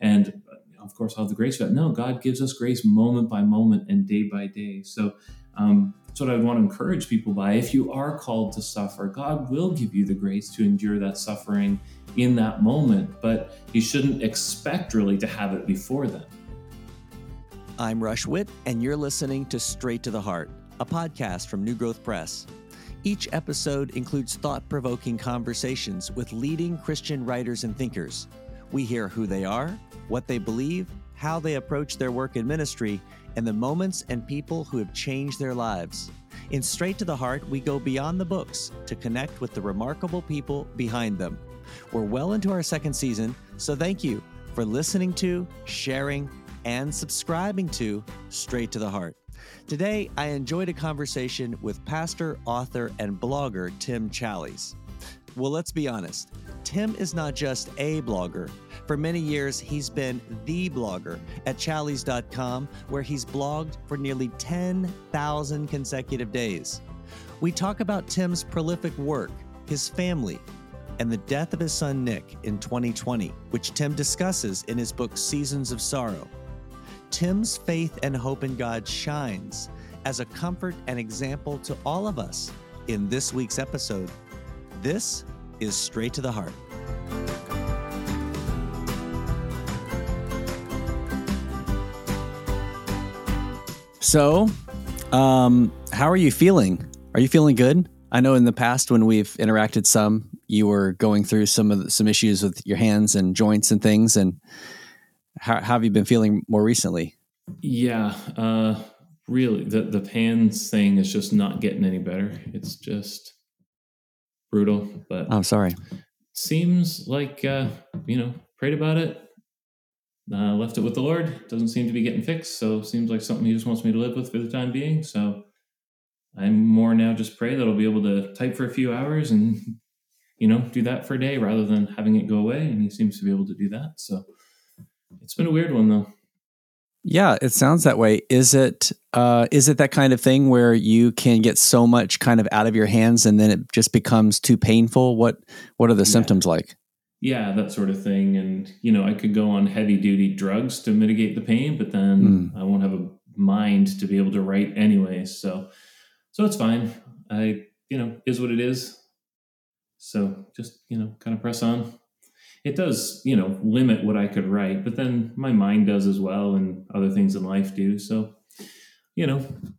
And of course, all the grace of that. No, God gives us grace moment by moment and day by day. So that's what I would want to encourage people by. If you are called to suffer, God will give you the grace to endure that suffering in that moment, but you shouldn't expect really to have it before then. I'm Rush Witt, and you're listening to Straight to the Heart, a podcast from New Growth Press. Each episode includes thought-provoking conversations with leading Christian writers and thinkers. We hear who they are, what they believe, how they approach their work and ministry, and the moments and people who have changed their lives. In Straight to the Heart, we go beyond the books to connect with the remarkable people behind them. We're well into our second season, so thank you for listening to, sharing, and subscribing to Straight to the Heart. Today, I enjoyed a conversation with pastor, author, and blogger Tim Challies. Well, let's be honest. Tim is not just a blogger. For many years, he's been the blogger at Challies.com, where he's blogged for nearly 10,000 consecutive days. We talk about Tim's prolific work, his family, and the death of his son Nick in 2020, which Tim discusses in his book, Seasons of Sorrow. Tim's faith and hope in God shines as a comfort and example to all of us in this week's episode. This is Straight to the Heart. So, how are you feeling? Are you feeling good? I know in the past when we've interacted some, you were going through some issues with your hands and joints and things. And how have you been feeling more recently? Yeah, really, the hands thing is just not getting any better. It's just brutal. But I'm sorry. Seems like prayed about it. Left it with the Lord. Doesn't seem to be getting fixed. So seems like something he just wants me to live with for the time being. So I'm more now just pray that I'll be able to type for a few hours and, do that for a day rather than having it go away. And he seems to be able to do that. So it's been a weird one though. Yeah, it sounds that way. Is it that kind of thing where you can get so much kind of out of your hands and then it just becomes too painful? What are the symptoms like? Yeah, that sort of thing. And, I could go on heavy duty drugs to mitigate the pain, but then I won't have a mind to be able to write anyway. So it's fine. I is what it is. So just, kind of press on. It does, limit what I could write, but then my mind does as well. And other things in life do. So,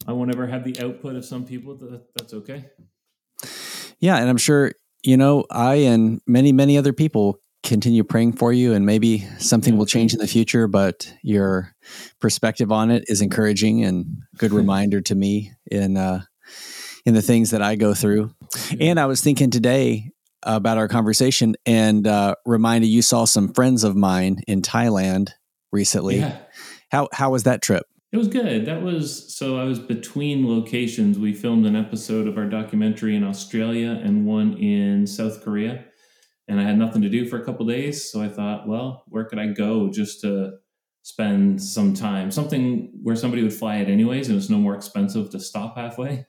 I won't ever have the output of some people. That's okay. Yeah. And I'm sure, I and many other people continue praying for you, and maybe something will change in the future, but your perspective on it is encouraging and good reminder to me in the things that I go through. Yeah. And I was thinking today about our conversation and reminded you saw some friends of mine in Thailand recently. Yeah. How was that trip? It was good. I was between locations. We filmed an episode of our documentary in Australia and one in South Korea, and I had nothing to do for a couple of days. So I thought, well, where could I go just to spend some time? Something where somebody would fly it anyways, and it's no more expensive to stop halfway.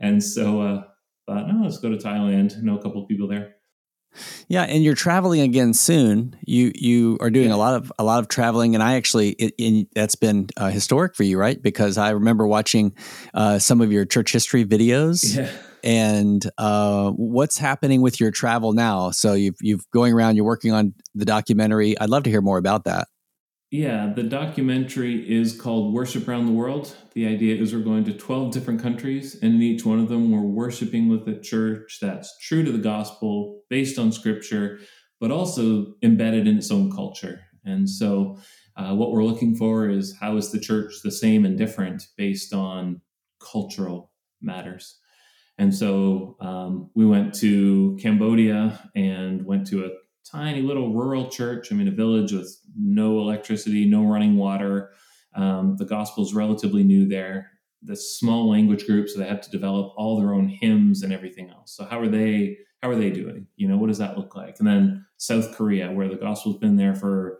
And so I thought, no, let's go to Thailand. I know a couple of people there. Yeah, and you're traveling again soon. You are doing a lot of traveling, and I actually that's been historic for you, right? Because I remember watching some of your church history videos. Yeah. And what's happening with your travel now? So you've going around. You're working on the documentary. I'd love to hear more about that. Yeah, the documentary is called Worship Around the World. The idea is we're going to 12 different countries, and in each one of them, we're worshiping with a church that's true to the gospel, based on scripture, but also embedded in its own culture. And so what we're looking for is how is the church the same and different based on cultural matters. And so we went to Cambodia and went to a tiny little rural church. I mean, a village with no electricity, no running water. The gospel's relatively new there. This small language group, so they have to develop all their own hymns and everything else. So how are they doing? What does that look like? And then South Korea, where the gospel's been there for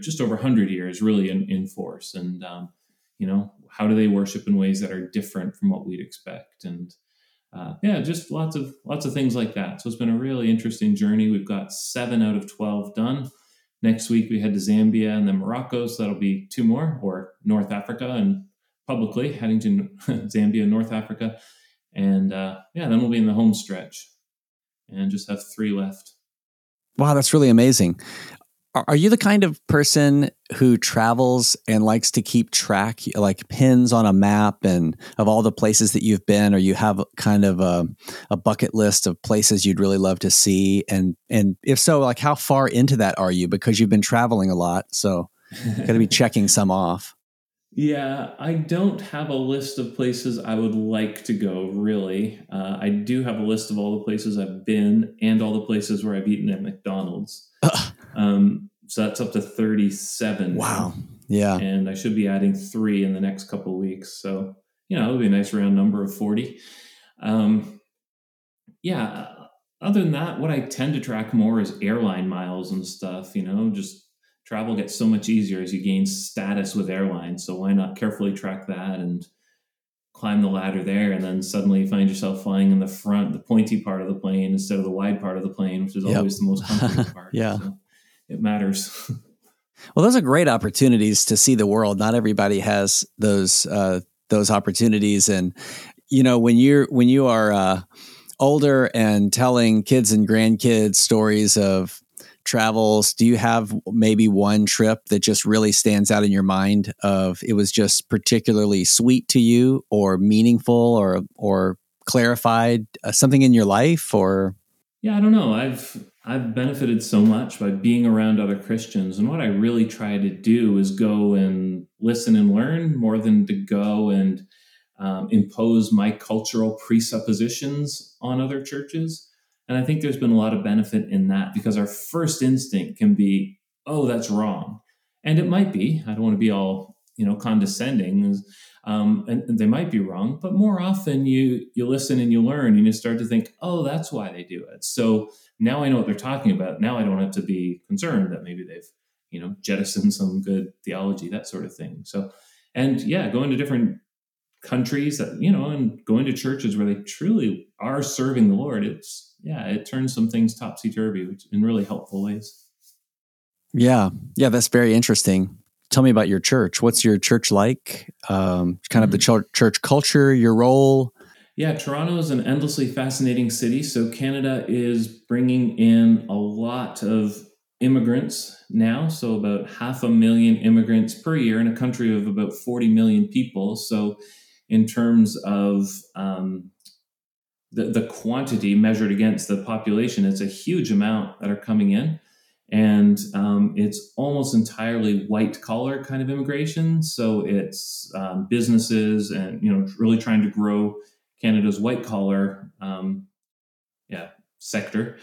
just over 100 years, really in force. And, how do they worship in ways that are different from what we'd expect? And just lots of things like that. So it's been a really interesting journey. We've got 7 out of 12 done. Next week, we head to Zambia and then Morocco. So that'll be two more, or North Africa, and publicly heading to Zambia, North Africa. And then we'll be in the home stretch and just have three left. Wow, that's really amazing. Are you the kind of person who travels and likes to keep track, like pins on a map and of all the places that you've been, or you have kind of a bucket list of places you'd really love to see? And if so, like how far into that are you? Because you've been traveling a lot, so got to be checking some off. Yeah, I don't have a list of places I would like to go, really. I do have a list of all the places I've been and all the places where I've eaten at McDonald's. So that's up to 37. Wow. Yeah. And I should be adding 3 in the next couple of weeks. So, it'll be a nice round number of 40. Other than that, what I tend to track more is airline miles and stuff, just travel gets so much easier as you gain status with airlines. So why not carefully track that and climb the ladder there? And then suddenly you find yourself flying in the front, the pointy part of the plane instead of the wide part of the plane, which is always the most comfortable part. Yeah. So it matters. Well, those are great opportunities to see the world. Not everybody has those opportunities. And, when you are older and telling kids and grandkids stories of travels, do you have maybe one trip that just really stands out in your mind of it was just particularly sweet to you or meaningful or clarified something in your life? Or I don't know. I've benefited so much by being around other Christians, and what I really try to do is go and listen and learn more than to go and impose my cultural presuppositions on other churches. And I think there's been a lot of benefit in that, because our first instinct can be, oh, that's wrong. And it might be. I don't want to be all, condescending. And they might be wrong. But more often you listen and you learn and you start to think, oh, that's why they do it. So now I know what they're talking about. Now I don't have to be concerned that maybe they've, jettisoned some good theology, that sort of thing. So, and going to different countries that, and going to churches where they truly are serving the Lord, it turns some things topsy-turvy in really helpful ways. Yeah. Yeah, that's very interesting. Tell me about your church. What's your church like? Kind of the church culture, your role? Yeah, Toronto is an endlessly fascinating city. So Canada is bringing in a lot of immigrants now. So about 500,000 immigrants per year in a country of about 40 million people. So in terms of the quantity measured against the population, it's a huge amount that are coming in. And it's almost entirely white collar kind of immigration. So it's businesses and, really trying to grow Canada's white collar sector.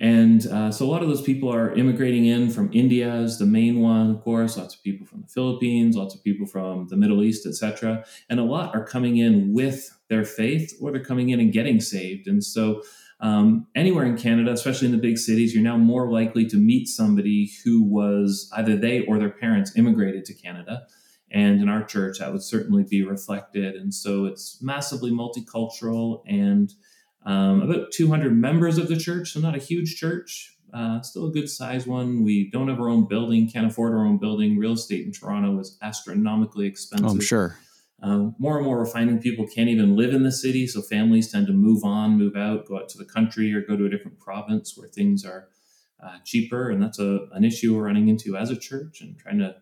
And so a lot of those people are immigrating in from India is the main one, of course, lots of people from the Philippines, lots of people from the Middle East, etc. And a lot are coming in with their faith, or they're coming in and getting saved. And so anywhere in Canada, especially in the big cities, you're now more likely to meet somebody who was either they or their parents immigrated to Canada. And in our church, that would certainly be reflected. And so it's massively multicultural, and about 200 members of the church, so not a huge church, still a good size one. We don't have our own building, can't afford our own building. Real estate in Toronto is astronomically expensive. Oh, I'm sure. More and more we're finding people can't even live in the city, so families tend to move on, move out, go out to the country or go to a different province where things are cheaper, and that's an issue we're running into as a church and trying to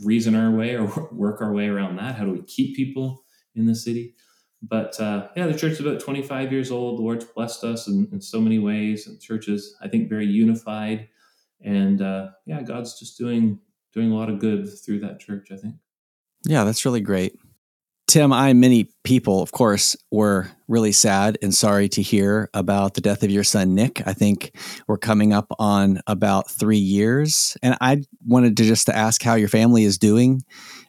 reason our way or work our way around that. How do we keep people in the city? But the church is about 25 years old. The Lord's blessed us in so many ways. And the church is, I think, very unified. And God's just doing a lot of good through that church, I think. Yeah, that's really great. Tim, many people, of course, were really sad and sorry to hear about the death of your son, Nick. I think we're coming up on about 3 years. And I wanted to just ask how your family is doing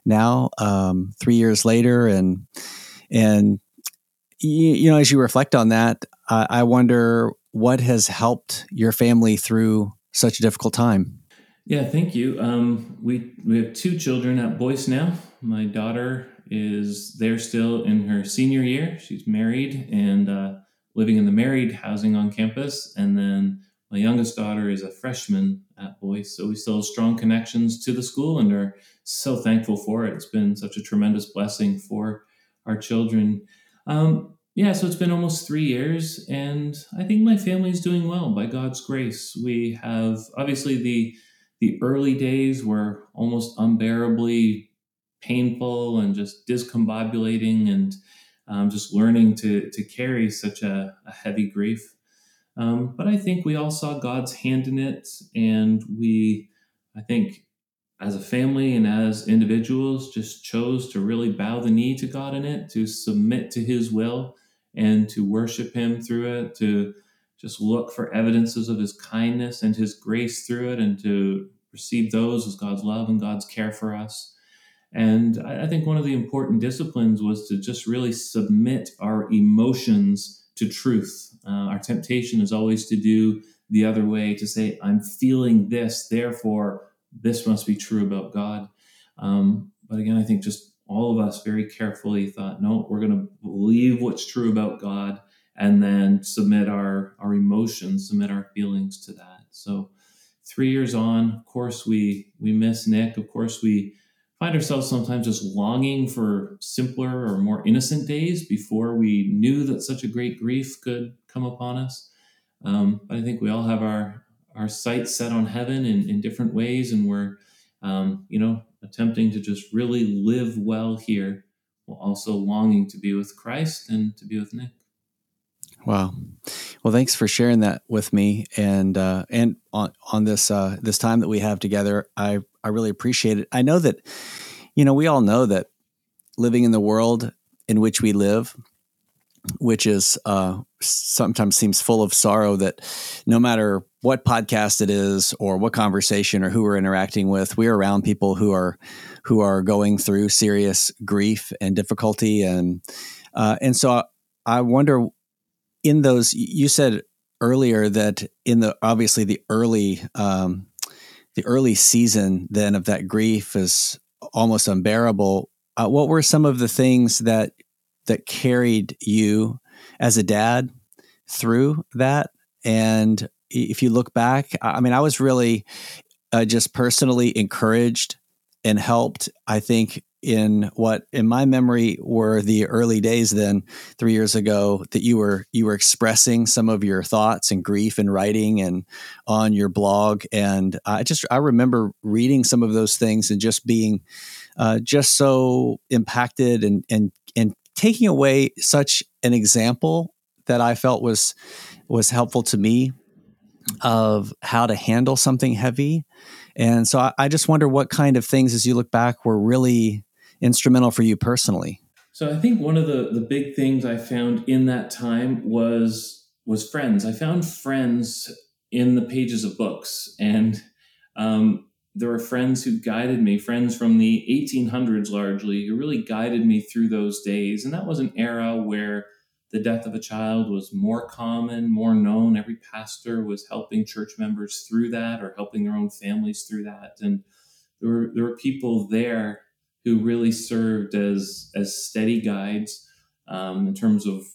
now, 3 years later. And as you reflect on that, I wonder what has helped your family through such a difficult time. Yeah, thank you. We have 2 children at Boyce now. My daughter is there still in her senior year. She's married and living in the married housing on campus. And then my youngest daughter is a freshman at Boyce. So we still have strong connections to the school and are so thankful for it. It's been such a tremendous blessing for our children. So it's been almost 3 years, and I think my family's doing well by God's grace. We have, obviously, the early days were almost unbearably painful and just discombobulating, and just learning to carry such a heavy grief. But I think we all saw God's hand in it, and we, I think, as a family and as individuals, just chose to really bow the knee to God in it, to submit to His will, and to worship Him through it, to just look for evidences of His kindness and His grace through it, and to receive those as God's love and God's care for us. And I think one of the important disciplines was to just really submit our emotions to truth. Our temptation is always to do the other way, to say, I'm feeling this, therefore this must be true about God. But again, I think just all of us very carefully thought, no, we're going to believe what's true about God and then submit our emotions, submit our feelings to that. So 3 years on, of course, we miss Nick. Of course, we find ourselves sometimes just longing for simpler or more innocent days before we knew that such a great grief could come upon us. But I think we all have our sights set on heaven in different ways, and we're, attempting to just really live well here, while also longing to be with Christ and to be with Nick. Wow. Well, thanks for sharing that with me, and on this time that we have together. I really appreciate it. I know that, we all know that living in the world in which we live, which is sometimes seems full of sorrow, that no matter what podcast it is or what conversation or who we're interacting with, we're around people who are going through serious grief and difficulty. And so I wonder, in those, you said earlier that in the early season then of that grief is almost unbearable. What were some of the things that carried you as a dad through that? And if you look back, I mean, I was really just personally encouraged and helped, I think, in what in my memory were the early days then 3 years ago, that you were expressing some of your thoughts and grief and writing and on your blog. And I remember reading some of those things and just being just so impacted and taking away such an example that I felt was helpful to me of how to handle something heavy. And so I just wonder what kind of things, as you look back, were really instrumental for you personally. So I think one of the big things I found in that time was friends. I found friends in the pages of books, and there were friends who guided me, friends from the 1800s largely, who really guided me through those days. And that was an era where the death of a child was more common, more known. Every pastor was helping church members through that, or helping their own families through that. And there were people there who really served as steady guides in terms of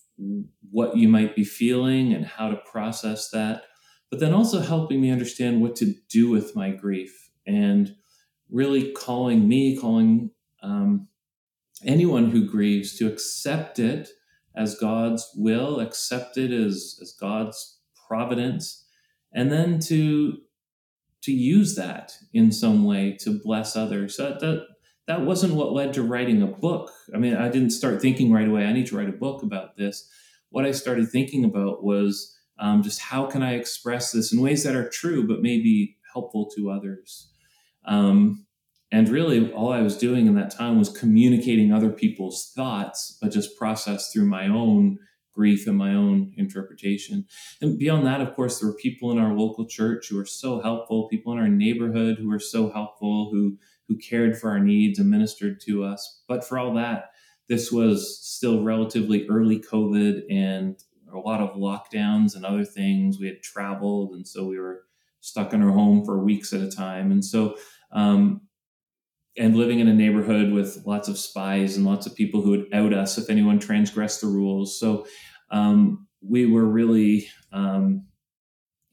what you might be feeling and how to process that, but then also helping me understand what to do with my grief. And really calling anyone who grieves to accept it as God's will, accept it as God's providence, and then to use that in some way to bless others. That wasn't what led to writing a book. I mean, I didn't start thinking right away, I need to write a book about this. What I started thinking about was just how can I express this in ways that are true, but maybe helpful to others. And really all I was doing in that time was communicating other people's thoughts, but just processed through my own grief and my own interpretation. And beyond that, of course, there were people in our local church who were so helpful, people in our neighborhood who were so helpful, who cared for our needs and ministered to us. But for all that, this was still relatively early COVID and a lot of lockdowns and other things. We had traveled, and so we were stuck in our home for weeks at a time. And so, and living in a neighborhood with lots of spies and lots of people who would out us if anyone transgressed the rules. So we were really, we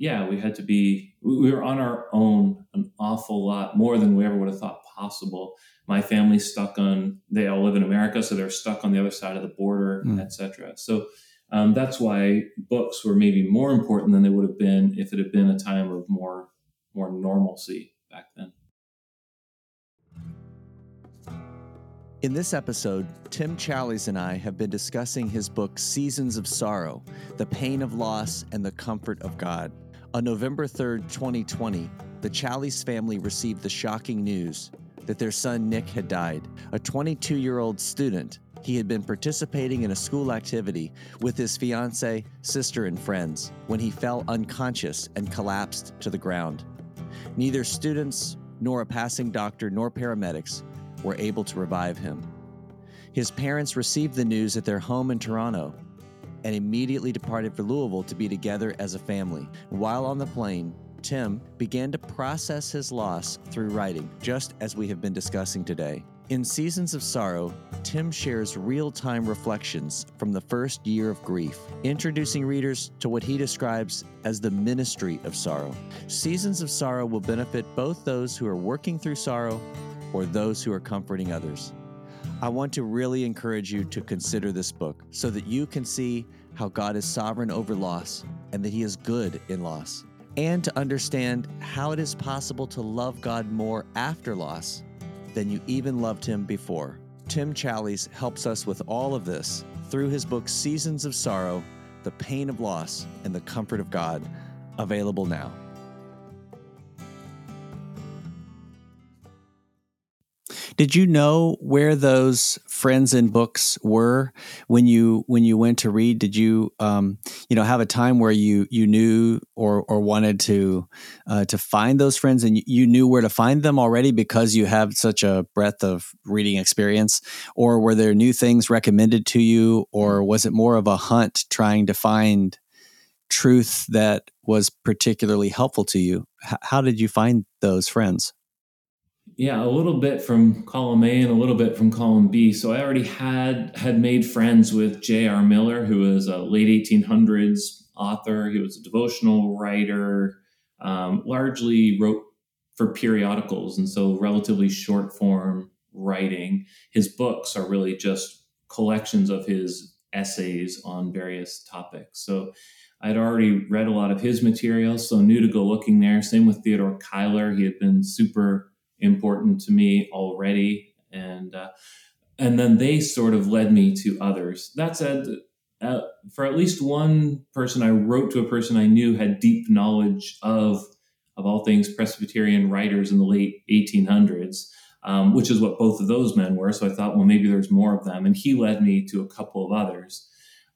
had to be, We were on our own an awful lot, more than we ever would have thought possible. My family's stuck on, they all live in America, so they're stuck on the other side of the border, et cetera. So that's why books were maybe more important than they would have been if it had been a time of more normalcy back then. In this episode, Tim Challies and I have been discussing his book, Seasons of Sorrow, The Pain of Loss and the Comfort of God. On November 3rd, 2020, the Challies family received the shocking news that their son Nick had died, a 22-year-old student. He had been participating in a school activity with his fiancée, sister, and friends when he fell unconscious and collapsed to the ground. Neither students, nor a passing doctor, nor paramedics were able to revive him. His parents received the news at their home in Toronto and immediately departed for Louisville to be together as a family. While on the plane, Tim began to process his loss through writing, just as we have been discussing today. In Seasons of Sorrow, Tim shares real-time reflections from the first year of grief, introducing readers to what he describes as the ministry of sorrow. Seasons of Sorrow will benefit both those who are working through sorrow or those who are comforting others. I want to really encourage you to consider this book so that you can see how God is sovereign over loss and that He is good in loss, and to understand how it is possible to love God more after loss than you even loved Him before. Tim Challies helps us with all of this through his book, Seasons of Sorrow, The Pain of Loss and the Comfort of God, available now. Did you know where those friends and books were when you went to read? Did you have a time where you knew or wanted to find those friends, and you knew where to find them already because you have such a breadth of reading experience? Or were there new things recommended to you, or was it more of a hunt trying to find truth that was particularly helpful to you? How did you find those friends? Yeah, a little bit from column A and a little bit from column B. So I already had made friends with J.R. Miller, who is a late 1800s author. He was a devotional writer, largely wrote for periodicals, and so relatively short form writing. His books are really just collections of his essays on various topics. So I'd already read a lot of his material, so knew to go looking there. Same with Theodore Kyler. He had been super important to me already. And then they sort of led me to others. That said, for at least one person, I wrote to a person I knew had deep knowledge of all things Presbyterian writers in the late 1800s, which is what both of those men were. So I thought, well, maybe there's more of them. And he led me to a couple of others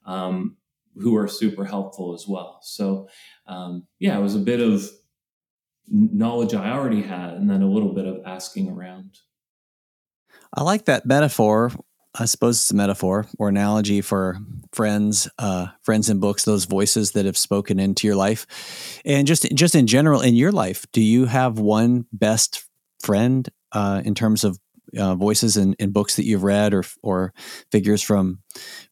who are super helpful as well. So it was a bit of knowledge I already had, and then a little bit of asking around. I like that metaphor. I suppose it's a metaphor or analogy for friends and books, those voices that have spoken into your life. And just in general, in your life, do you have one best friend in terms of voices and books that you've read or figures from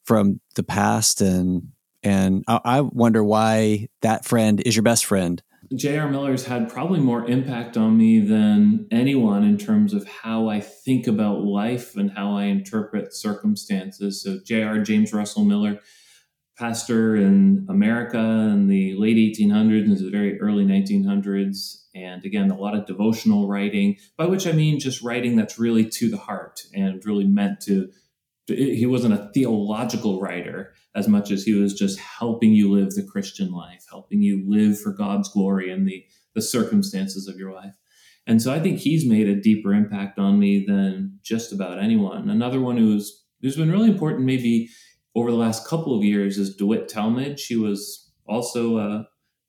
the past? And I wonder why that friend is your best friend. J.R. Miller's had probably more impact on me than anyone in terms of how I think about life and how I interpret circumstances. So J.R. James Russell Miller, pastor in America in the late 1800s and the very early 1900s. And again, a lot of devotional writing, by which I mean just writing that's really to the heart and really meant to. He wasn't a theological writer as much as he was just helping you live the Christian life, helping you live for God's glory in the circumstances of your life. And so I think he's made a deeper impact on me than just about anyone. Another one who's been really important maybe over the last couple of years is DeWitt Talmadge. He was also a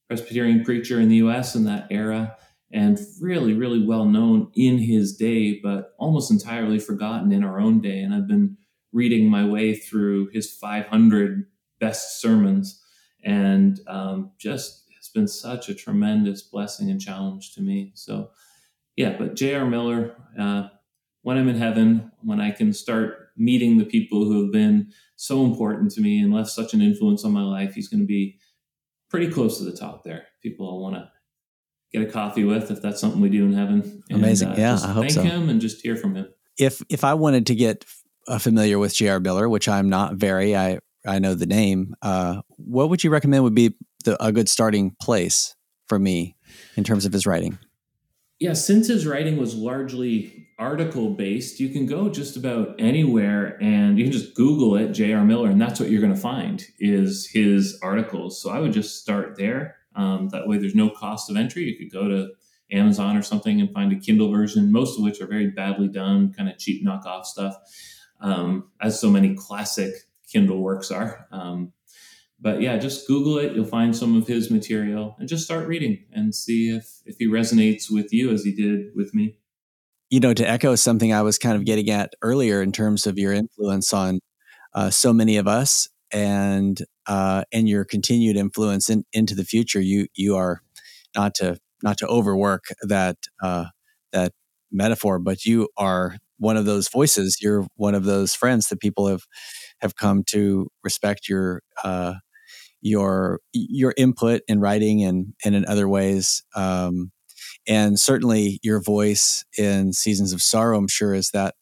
Presbyterian preacher in the U.S. in that era and really, really well known in his day, but almost entirely forgotten in our own day. And I've been reading my way through his 500 best sermons, and just has been such a tremendous blessing and challenge to me. So, yeah, but J.R. Miller, when I'm in heaven, when I can start meeting the people who have been so important to me and left such an influence on my life, he's going to be pretty close to the top there. People I want to get a coffee with, if that's something we do in heaven. And, amazing. Yeah, I hope so. Thank him and just hear from him. If I wanted to get familiar with J.R. Miller, which I'm not very, I know the name, what would you recommend would be a good starting place for me in terms of his writing? Yeah, since his writing was largely article-based, you can go just about anywhere and you can just Google it, J.R. Miller, and that's what you're going to find is his articles. So I would just start there. That way there's no cost of entry. You could go to Amazon or something and find a Kindle version, most of which are very badly done, kind of cheap knockoff stuff, as so many classic Kindle works are. But yeah, just Google it. You'll find some of his material and just start reading and see if he resonates with you as he did with me. You know, to echo something I was kind of getting at earlier in terms of your influence on so many of us and your continued influence into the future, you are not to overwork that metaphor, but you are one of those voices. You're one of those friends that people have come to respect your input in writing and in other ways. And certainly your voice in Seasons of Sorrow, I'm sure, is that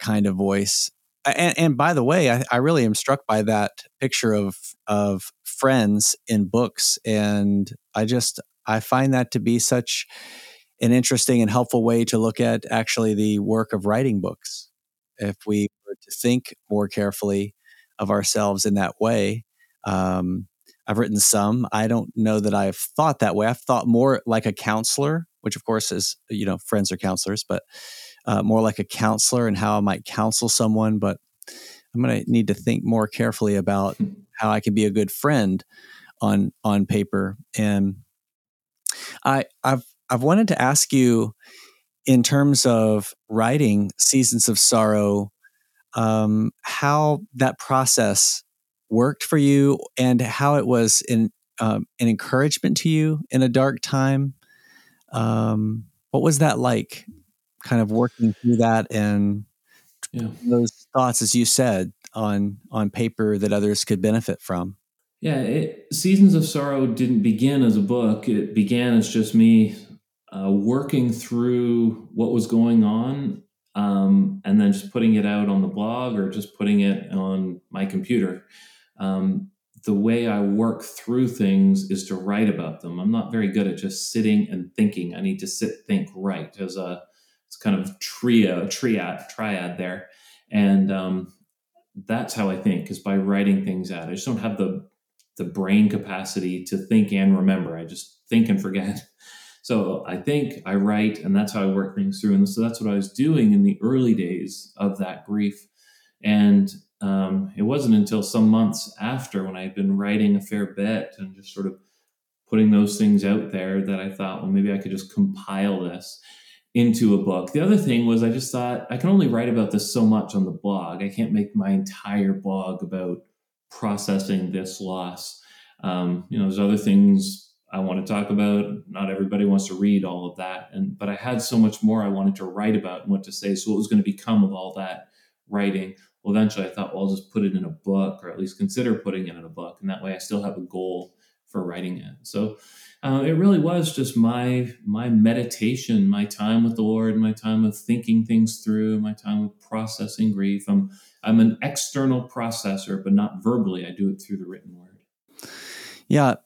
kind of voice. And by the way, I really am struck by that picture of friends in books. And I find that to be such an interesting and helpful way to look at actually the work of writing books. If we were to think more carefully of ourselves in that way, I've written some. I don't know that I've thought that way. I've thought more like a counselor, which of course is, you know, friends are counselors, but more like a counselor and how I might counsel someone. But I'm going to need to think more carefully about how I can be a good friend on paper. And I've wanted to ask you, in terms of writing Seasons of Sorrow, how that process worked for you and how it was an encouragement to you in a dark time. What was that like, kind of working through that and those thoughts, as you said, on paper that others could benefit from? Yeah, Seasons of Sorrow didn't begin as a book. It began as just me working through what was going on, and then just putting it out on the blog or just putting it on my computer. The way I work through things is to write about them. I'm not very good at just sitting and thinking. I need to sit, think, write. There's it's kind of triad there. And that's how I think, is by writing things out. I just don't have the brain capacity to think and remember. I just think and forget. So I think, I write, and that's how I work things through. And so that's what I was doing in the early days of that grief. And it wasn't until some months after, when I had been writing a fair bit and just sort of putting those things out there, that I thought, well, maybe I could just compile this into a book. The other thing was, I just thought, I can only write about this so much on the blog. I can't make my entire blog about processing this loss. There's other things I want to talk about. Not everybody wants to read all of that. But I had so much more I wanted to write about and what to say. So what was going to become of all that writing? Well, eventually I thought, well, I'll just put it in a book, or at least consider putting it in a book. And that way I still have a goal for writing it. So it really was just my meditation, my time with the Lord, my time of thinking things through, my time of processing grief. I'm an external processor, but not verbally. I do it through the written word. Yeah.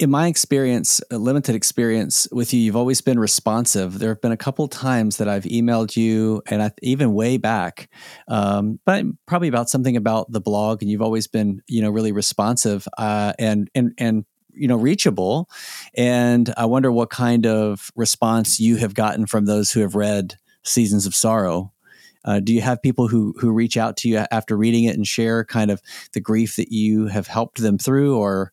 In my experience, a limited experience with you, you've always been responsive. There have been a couple times that I've emailed you, and even way back, but probably about something about the blog, and you've always been, really responsive and reachable. And I wonder what kind of response you have gotten from those who have read Seasons of Sorrow. Do you have people who reach out to you after reading it and share kind of the grief that you have helped them through, or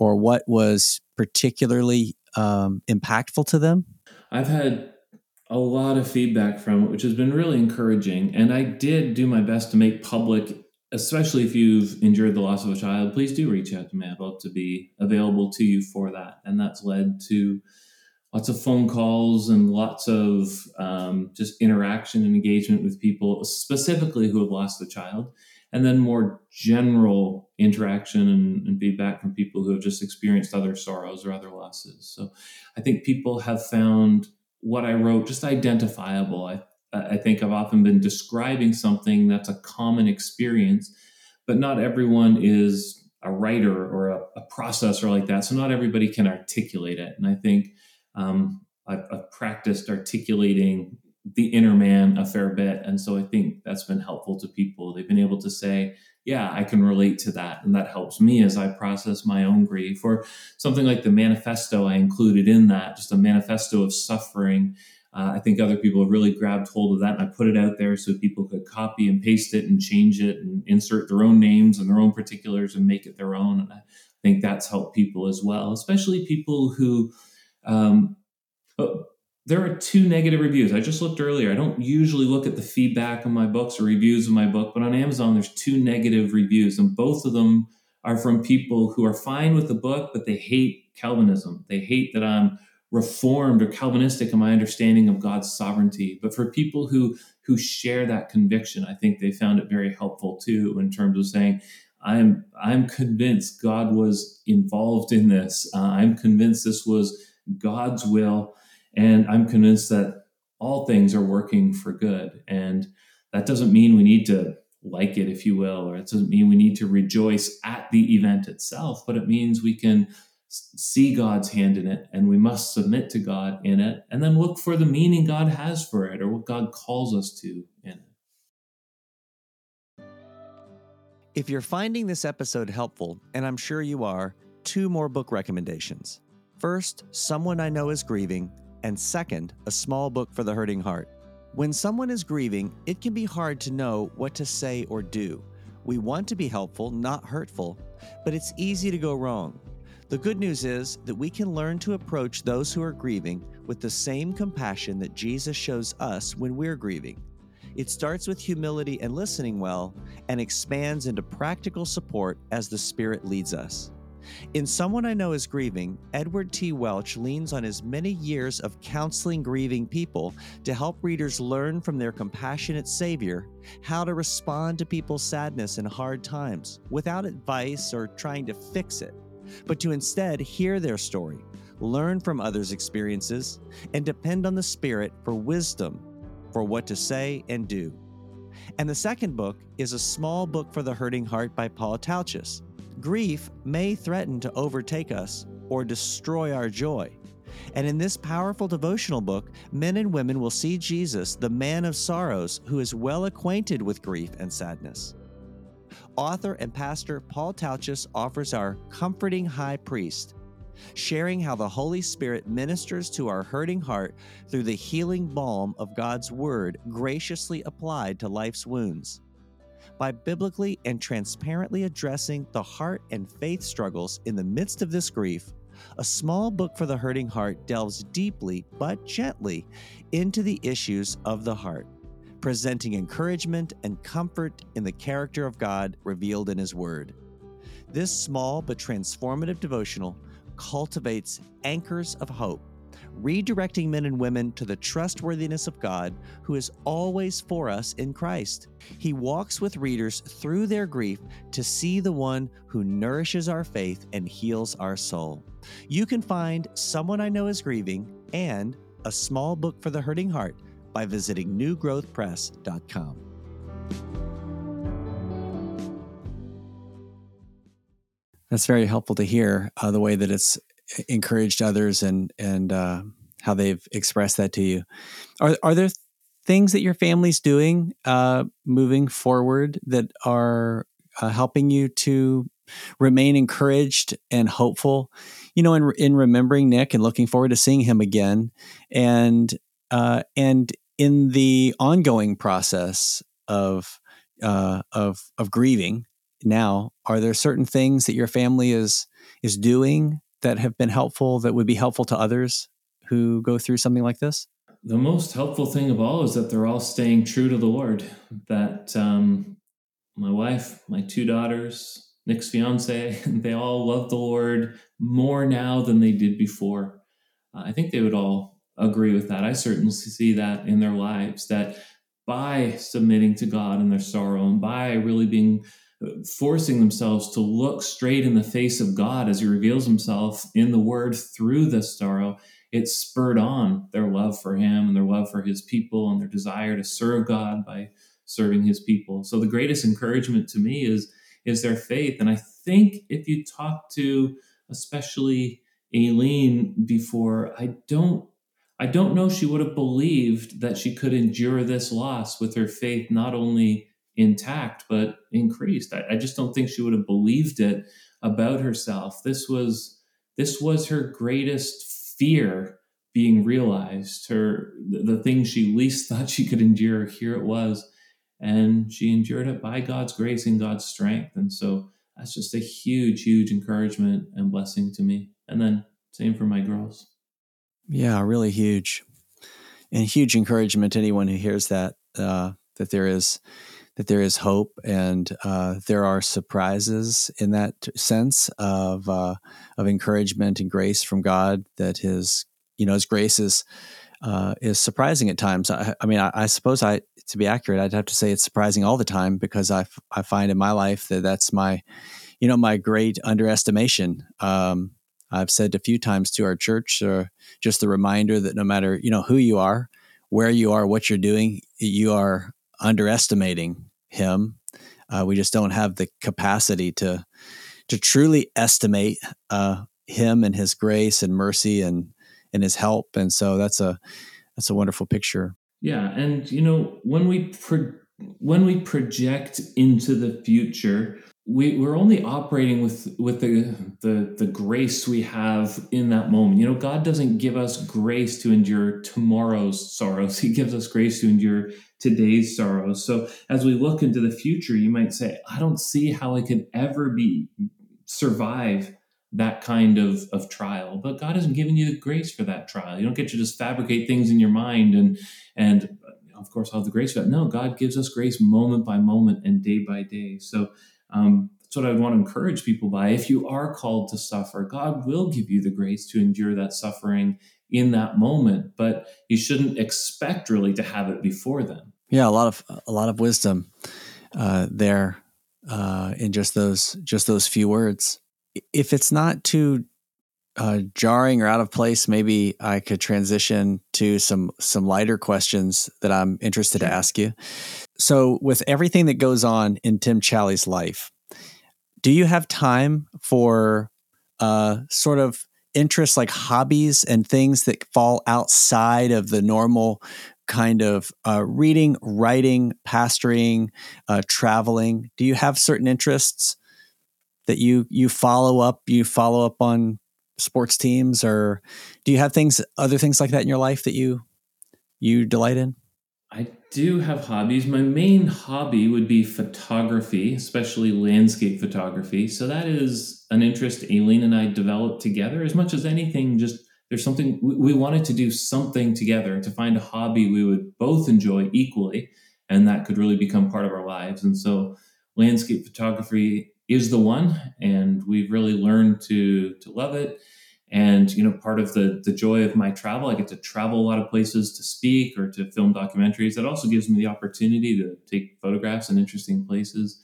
what was particularly impactful to them? I've had a lot of feedback from it, which has been really encouraging. And I did do my best to make public, especially if you've endured the loss of a child, please do reach out to me. I'd love to be available to you for that. And that's led to lots of phone calls and lots of just interaction and engagement with people specifically who have lost a child. and then more general interaction and feedback from people who have just experienced other sorrows or other losses. So I think people have found what I wrote just identifiable. I think I've often been describing something that's a common experience, but not everyone is a writer or a processor like that. So not everybody can articulate it. And I think I've practiced articulating the inner man a fair bit. And so I think that's been helpful to people. They've been able to say, yeah, I can relate to that. And that helps me as I process my own grief. Or something like the manifesto I included in that, just a manifesto of suffering. I think other people really grabbed hold of that. And I put it out there so people could copy and paste it and change it and insert their own names and their own particulars and make it their own. And I think that's helped people as well, especially people who, there are 2 negative reviews. I just looked earlier. I don't usually look at the feedback on my books or reviews of my book, but on Amazon, there's 2 negative reviews, and both of them are from people who are fine with the book, but they hate Calvinism. They hate that I'm Reformed or Calvinistic in my understanding of God's sovereignty. But for people who share that conviction, I think they found it very helpful too, in terms of saying, I'm convinced God was involved in this. I'm convinced this was God's will. And I'm convinced that all things are working for good. And that doesn't mean we need to like it, if you will, or it doesn't mean we need to rejoice at the event itself, but it means we can see God's hand in it, and we must submit to God in it, and then look for the meaning God has for it, or what God calls us to in it. If you're finding this episode helpful, and I'm sure you are, 2 more book recommendations. First, Someone I Know Is Grieving, and second, A Small Book for the Hurting Heart. When someone is grieving, it can be hard to know what to say or do. We want to be helpful, not hurtful, but it's easy to go wrong. The good news is that we can learn to approach those who are grieving with the same compassion that Jesus shows us when we're grieving. It starts with humility and listening well, and expands into practical support as the Spirit leads us. In Someone I Know Is Grieving, Edward T. Welch leans on his many years of counseling grieving people to help readers learn from their compassionate Savior how to respond to people's sadness in hard times without advice or trying to fix it, but to instead hear their story, learn from others' experiences, and depend on the Spirit for wisdom for what to say and do. And the second book is A Small Book for the Hurting Heart by Paul Tautges. Grief may threaten to overtake us or destroy our joy. And in this powerful devotional book, men and women will see Jesus, the man of sorrows, who is well acquainted with grief and sadness. Author and pastor Paul Tautges offers our comforting high priest, sharing how the Holy Spirit ministers to our hurting heart through the healing balm of God's word graciously applied to life's wounds. By biblically and transparently addressing the heart and faith struggles in the midst of this grief, A Small Book for the Hurting Heart delves deeply but gently into the issues of the heart, presenting encouragement and comfort in the character of God revealed in His Word. This small but transformative devotional cultivates anchors of hope, redirecting men and women to the trustworthiness of God, who is always for us in Christ. He walks with readers through their grief to see the one who nourishes our faith and heals our soul. You can find Someone I Know Is Grieving and A Small Book for the Hurting Heart by visiting newgrowthpress.com. That's very helpful to hear, the way that it's encouraged others and how they've expressed that to you. Are there things that your family's doing moving forward that are helping you to remain encouraged and hopeful, you know, in remembering Nick and looking forward to seeing him again, and in the ongoing process of grieving now? Are there certain things that your family is doing that have been helpful, that would be helpful to others who go through something like this? The most helpful thing of all is that they're all staying true to the Lord. That my wife, my 2 daughters, Nick's fiance, they all love the Lord more now than they did before. I think they would all agree with that. I certainly see that in their lives, that by submitting to God in their sorrow and by really being forcing themselves to look straight in the face of God as he reveals himself in the word through the sorrow, it spurred on their love for him and their love for his people and their desire to serve God by serving his people. So the greatest encouragement to me is their faith. And I think if you talk to especially Aileen before, I don't know she would have believed that she could endure this loss with her faith not only intact, but increased. I just don't think she would have believed it about herself. This was her greatest fear being realized, the thing she least thought she could endure, here it was. And she endured it by God's grace and God's strength. And so that's just a huge, huge encouragement and blessing to me. And then same for my girls. Yeah, really huge, and huge encouragement to anyone who hears that, that there is hope, and there are surprises in that sense of encouragement and grace from God, that his grace is surprising at times. I suppose to be accurate, I'd have to say it's surprising all the time, because I find in my life that's my, my great underestimation. I've said a few times to our church, just the reminder that no matter, who you are, where you are, what you're doing, you are underestimating him. We just don't have the capacity to truly estimate him and his grace and mercy and his help. And so that's a wonderful picture. Yeah. And, when we project into the future, We're only operating with the grace we have in that moment. God doesn't give us grace to endure tomorrow's sorrows. He gives us grace to endure today's sorrows. So as we look into the future, you might say, I don't see how I could ever survive that kind of trial. But God hasn't given you the grace for that trial. You don't get to just fabricate things in your mind and of course I'll have the grace for that. No, God gives us grace moment by moment and day by day. So that's what I would want to encourage people by. If you are called to suffer, God will give you the grace to endure that suffering in that moment, but you shouldn't expect really to have it before then. Yeah, a lot of wisdom there in just those few words. If it's not too jarring or out of place, maybe I could transition to some lighter questions that I'm interested to ask you. So with everything that goes on in Tim Challies' life, do you have time for sort of interests like hobbies and things that fall outside of the normal kind of reading, writing, pastoring, traveling? Do you have certain interests that you follow up? You follow up on sports teams, or do you have other things like that in your life that you delight in? I do have hobbies. My main hobby would be photography, especially landscape photography. So that is an interest Aileen and I developed together as much as anything. Just there's something we wanted to do something together, to find a hobby we would both enjoy equally, and that could really become part of our lives. And so landscape photography is the one, and we've really learned to love it. And, part of the joy of my travel, I get to travel a lot of places to speak or to film documentaries. That also gives me the opportunity to take photographs in interesting places.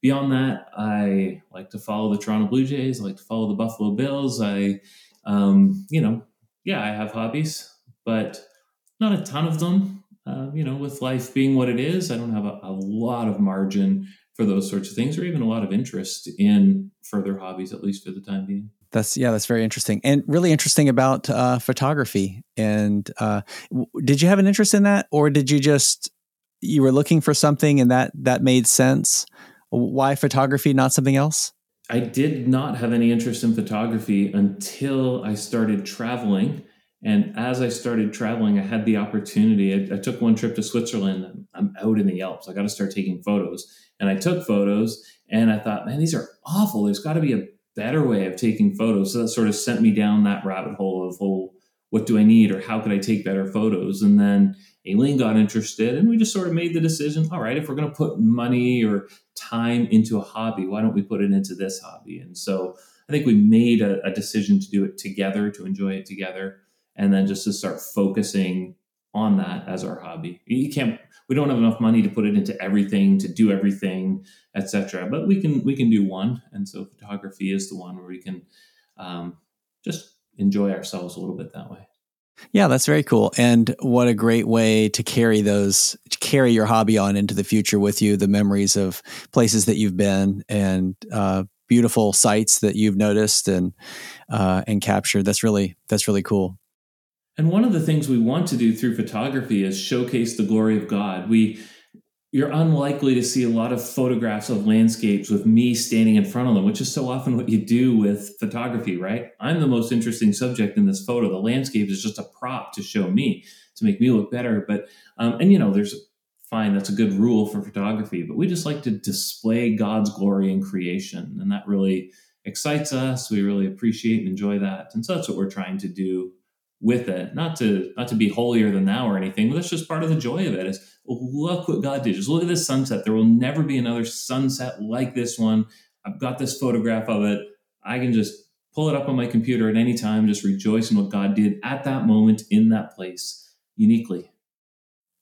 Beyond that, I like to follow the Toronto Blue Jays. I like to follow the Buffalo Bills. I have hobbies, but not a ton of them. With life being what it is, I don't have a lot of margin for those sorts of things, or even a lot of interest in further hobbies, at least for the time being. That's very interesting, and really interesting about photography. And did you have an interest in that, or did you just, you were looking for something and that made sense? Why photography, not something else? I did not have any interest in photography until I started traveling. And as I started traveling, I had the opportunity. I took one trip to Switzerland. I'm out in the Alps. I got to start taking photos. And I took photos and I thought, man, these are awful. There's got to be a better way of taking photos. So that sort of sent me down that rabbit hole of, what do I need, or how could I take better photos? And then Aileen got interested, and we just sort of made the decision, all right, if we're going to put money or time into a hobby, why don't we put it into this hobby? And so I think we made a decision to do it together, to enjoy it together, and then just to start focusing on that as our hobby. You can't, we don't have enough money to put it into everything, to do everything, etc. But we can do one. And so photography is the one where we can just enjoy ourselves a little bit that way. Yeah, that's very cool. And what a great way to carry your hobby on into the future with you, the memories of places that you've been and beautiful sights that you've noticed and captured. That's really cool. And one of the things we want to do through photography is showcase the glory of God. You're unlikely to see a lot of photographs of landscapes with me standing in front of them, which is so often what you do with photography, right? I'm the most interesting subject in this photo. The landscape is just a prop to show me, to make me look better. But, that's a good rule for photography, but we just like to display God's glory in creation. And that really excites us. We really appreciate and enjoy that. And so that's what we're trying to do with it, not to be holier than thou or anything, but that's just part of the joy of it is, look what God did. Just look at this sunset. There will never be another sunset like this one. I've got this photograph of it. I can just pull it up on my computer at any time, just rejoice in what God did at that moment in that place uniquely.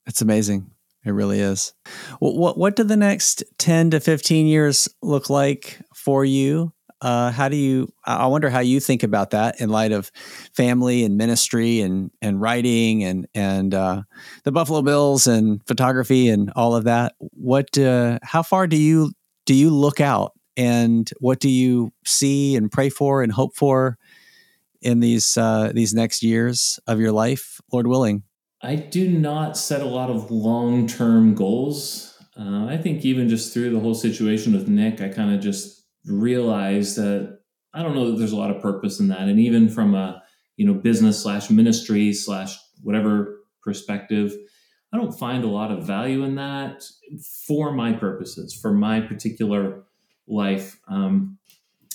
That's amazing. It really is. Well, what do the next 10 to 15 years look like for you? I wonder how you think about that in light of family and ministry and writing and the Buffalo Bills and photography and all of that. How far do you look out, and what do you see and pray for and hope for in these next years of your life, Lord willing? I do not set a lot of long-term goals. I think even just through the whole situation with Nick, I kind of just realize that I don't know that there's a lot of purpose in that. And even from a, business /ministry /whatever perspective, I don't find a lot of value in that for my purposes, for my particular life. I'm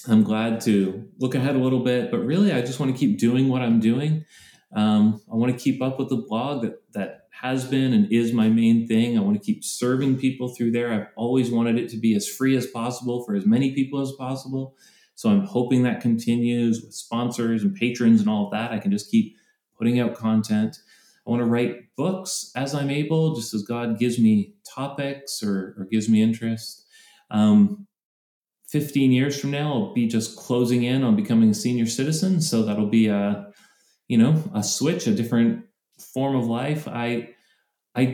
glad to look ahead a little bit, but really I just want to keep doing what I'm doing. I want to keep up with the blog that has been and is my main thing. I want to keep serving people through there. I've always wanted it to be as free as possible for as many people as possible. So I'm hoping that continues with sponsors and patrons and all of that. I can just keep putting out content. I want to write books as I'm able, just as God gives me topics or gives me interest. 15 years from now, I'll be just closing in on becoming a senior citizen. So that'll be a switch, a different form of life. I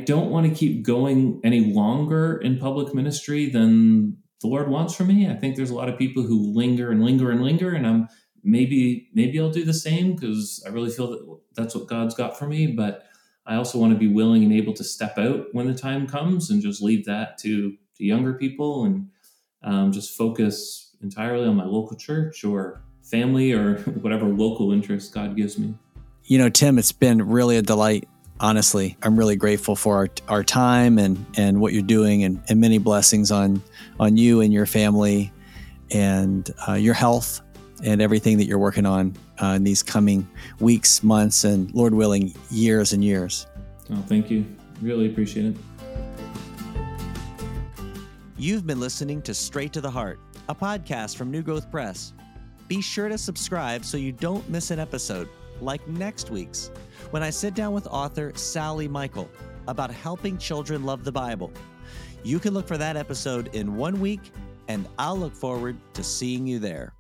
don't want to keep going any longer in public ministry than the Lord wants from me. I think there's a lot of people who linger and linger and linger, and I'm maybe I'll do the same because I really feel that that's what God's got for me. But I also want to be willing and able to step out when the time comes and just leave that to younger people and just focus entirely on my local church or family or whatever local interests God gives me. Tim, it's been really a delight. Honestly, I'm really grateful for our time and what you're doing and many blessings on you and your family and your health and everything that you're working on in these coming weeks, months, and Lord willing, years and years. Oh, thank you. Really appreciate it. You've been listening to Straight to the Heart, a podcast from New Growth Press. Be sure to subscribe so you don't miss an episode, like next week's, when I sit down with author Sally Michael about helping children love the Bible. You can look for that episode in 1 week, and I'll look forward to seeing you there.